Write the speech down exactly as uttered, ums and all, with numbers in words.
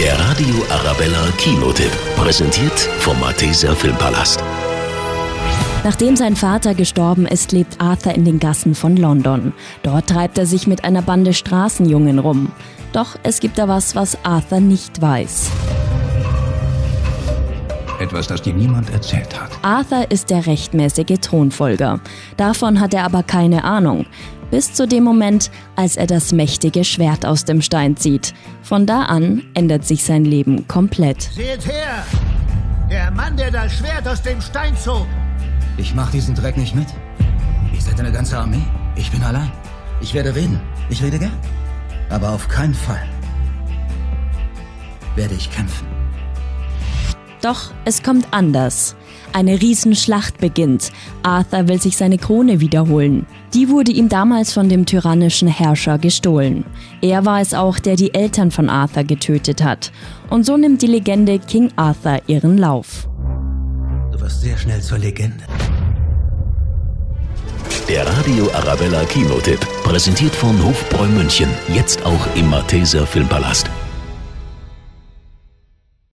Der Radio Arabella Kinotipp, präsentiert vom Mathäser Filmpalast. Nachdem sein Vater gestorben ist, lebt Arthur in den Gassen von London. Dort treibt er sich mit einer Bande Straßenjungen rum. Doch es gibt da was, was Arthur nicht weiß. Etwas, das dir niemand erzählt hat. Arthur ist der rechtmäßige Thronfolger. Davon hat er aber keine Ahnung. Bis zu dem Moment, als er das mächtige Schwert aus dem Stein zieht. Von da an ändert sich sein Leben komplett. Seht her! Der Mann, der das Schwert aus dem Stein zog! Ich mach diesen Dreck nicht mit. Ihr seid eine ganze Armee. Ich bin allein. Ich werde reden. Ich rede gern. Aber auf keinen Fall werde ich kämpfen. Doch es kommt anders. Eine Riesenschlacht beginnt. Arthur will sich seine Krone wiederholen. Die wurde ihm damals von dem tyrannischen Herrscher gestohlen. Er war es auch, der die Eltern von Arthur getötet hat. Und so nimmt die Legende King Arthur ihren Lauf. Du wirst sehr schnell zur Legende. Der Radio Arabella Kinotipp, präsentiert von Hofbräu München, jetzt auch im Mathäser Filmpalast.